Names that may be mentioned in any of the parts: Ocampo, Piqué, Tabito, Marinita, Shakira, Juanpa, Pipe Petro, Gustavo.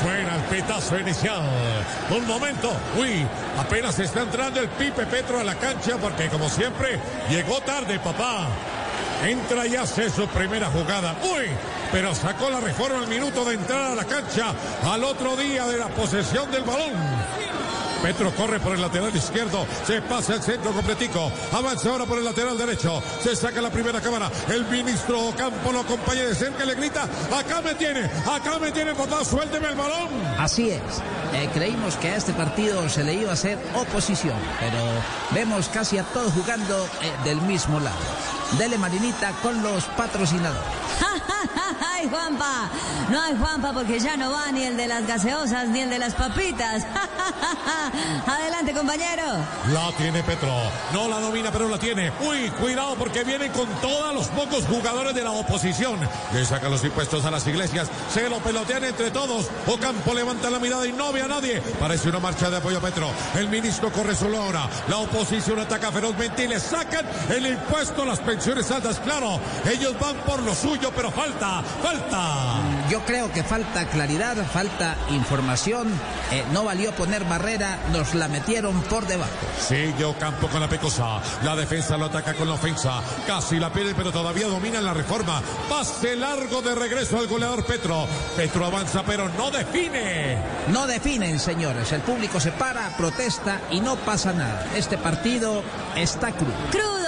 Suena el pitazo inicial. Un momento. Uy, apenas está entrando el Pipe Petro a la cancha porque, como siempre, llegó tarde, papá. Entra y hace su primera jugada. Uy, pero sacó la reforma al minuto de entrar a la cancha al otro día de la posesión del balón. Petro corre por el lateral izquierdo, se pasa el centro completico, avanza ahora por el lateral derecho, se saca la primera cámara, el ministro Ocampo lo acompaña de cerca y le grita: acá me tiene papá, suélteme el balón. Así es, creímos que a este partido se le iba a hacer oposición, pero vemos casi a todos jugando del mismo lado. Dele Marinita con los patrocinadores. ¡Ay, Juanpa! No hay Juanpa porque ya no va ni el de las gaseosas ni el de las papitas. Adelante, compañero. La tiene Petro. No la domina, pero la tiene. Uy, cuidado porque vienen con todos los pocos jugadores de la oposición. Le sacan los impuestos a las iglesias. Se lo pelotean entre todos. Ocampo levanta la mirada y no ve a nadie. Parece una marcha de apoyo a Petro. El ministro corre solo ahora. La oposición ataca ferozmente y le sacan el impuesto a las pensiones altas. Claro, ellos van por lo suyo, pero falta. Yo creo que falta claridad, falta información. No valió poner barrera, nos la metieron por debajo. Sigue Ocampo con la pecosa. La defensa lo ataca con la ofensa. Casi la pierde, pero todavía domina la reforma. Pase largo de regreso al goleador Petro. Petro avanza, pero no define. No definen, señores. El público se para, protesta y no pasa nada. Este partido está crudo.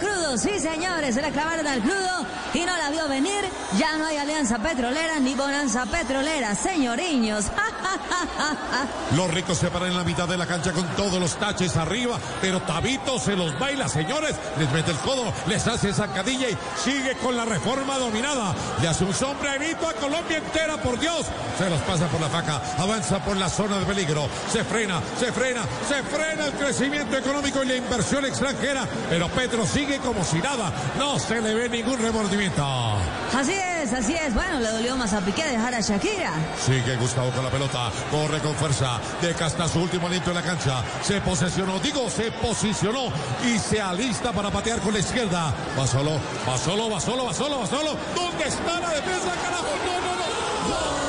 Crudo, sí, señores, se la clavaron al crudo y no la vio venir. Ya no hay alianza petrolera ni bonanza petrolera, señoriños. Los ricos se paran en la mitad de la cancha con todos los taches arriba, pero Tabito se los baila, señores. Les mete el codo, les hace zancadilla y sigue con la reforma dominada. Le hace un sombrerito a Colombia entera, por Dios. Se los pasa por la faca, avanza por la zona de peligro. Se frena el crecimiento económico y la inversión extranjera, pero Petro sigue como si nada, no se le ve ningún remordimiento. Así es, bueno, le dolió más a Piqué dejar a Shakira. Sigue Gustavo con la pelota, corre con fuerza, deja hasta su último aliento en la cancha, se posicionó y se alista para patear con la izquierda. Va solo, ¿dónde está la defensa, carajo? No.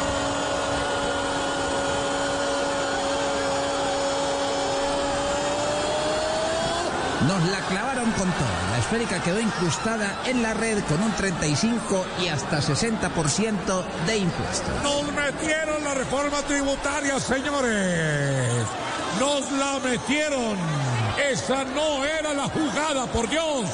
Nos la clavaron con todo. La esférica quedó incrustada en la red con un 35 y hasta 60% de impuestos. Nos metieron la reforma tributaria, señores. Nos la metieron. Esa no era la jugada, por Dios.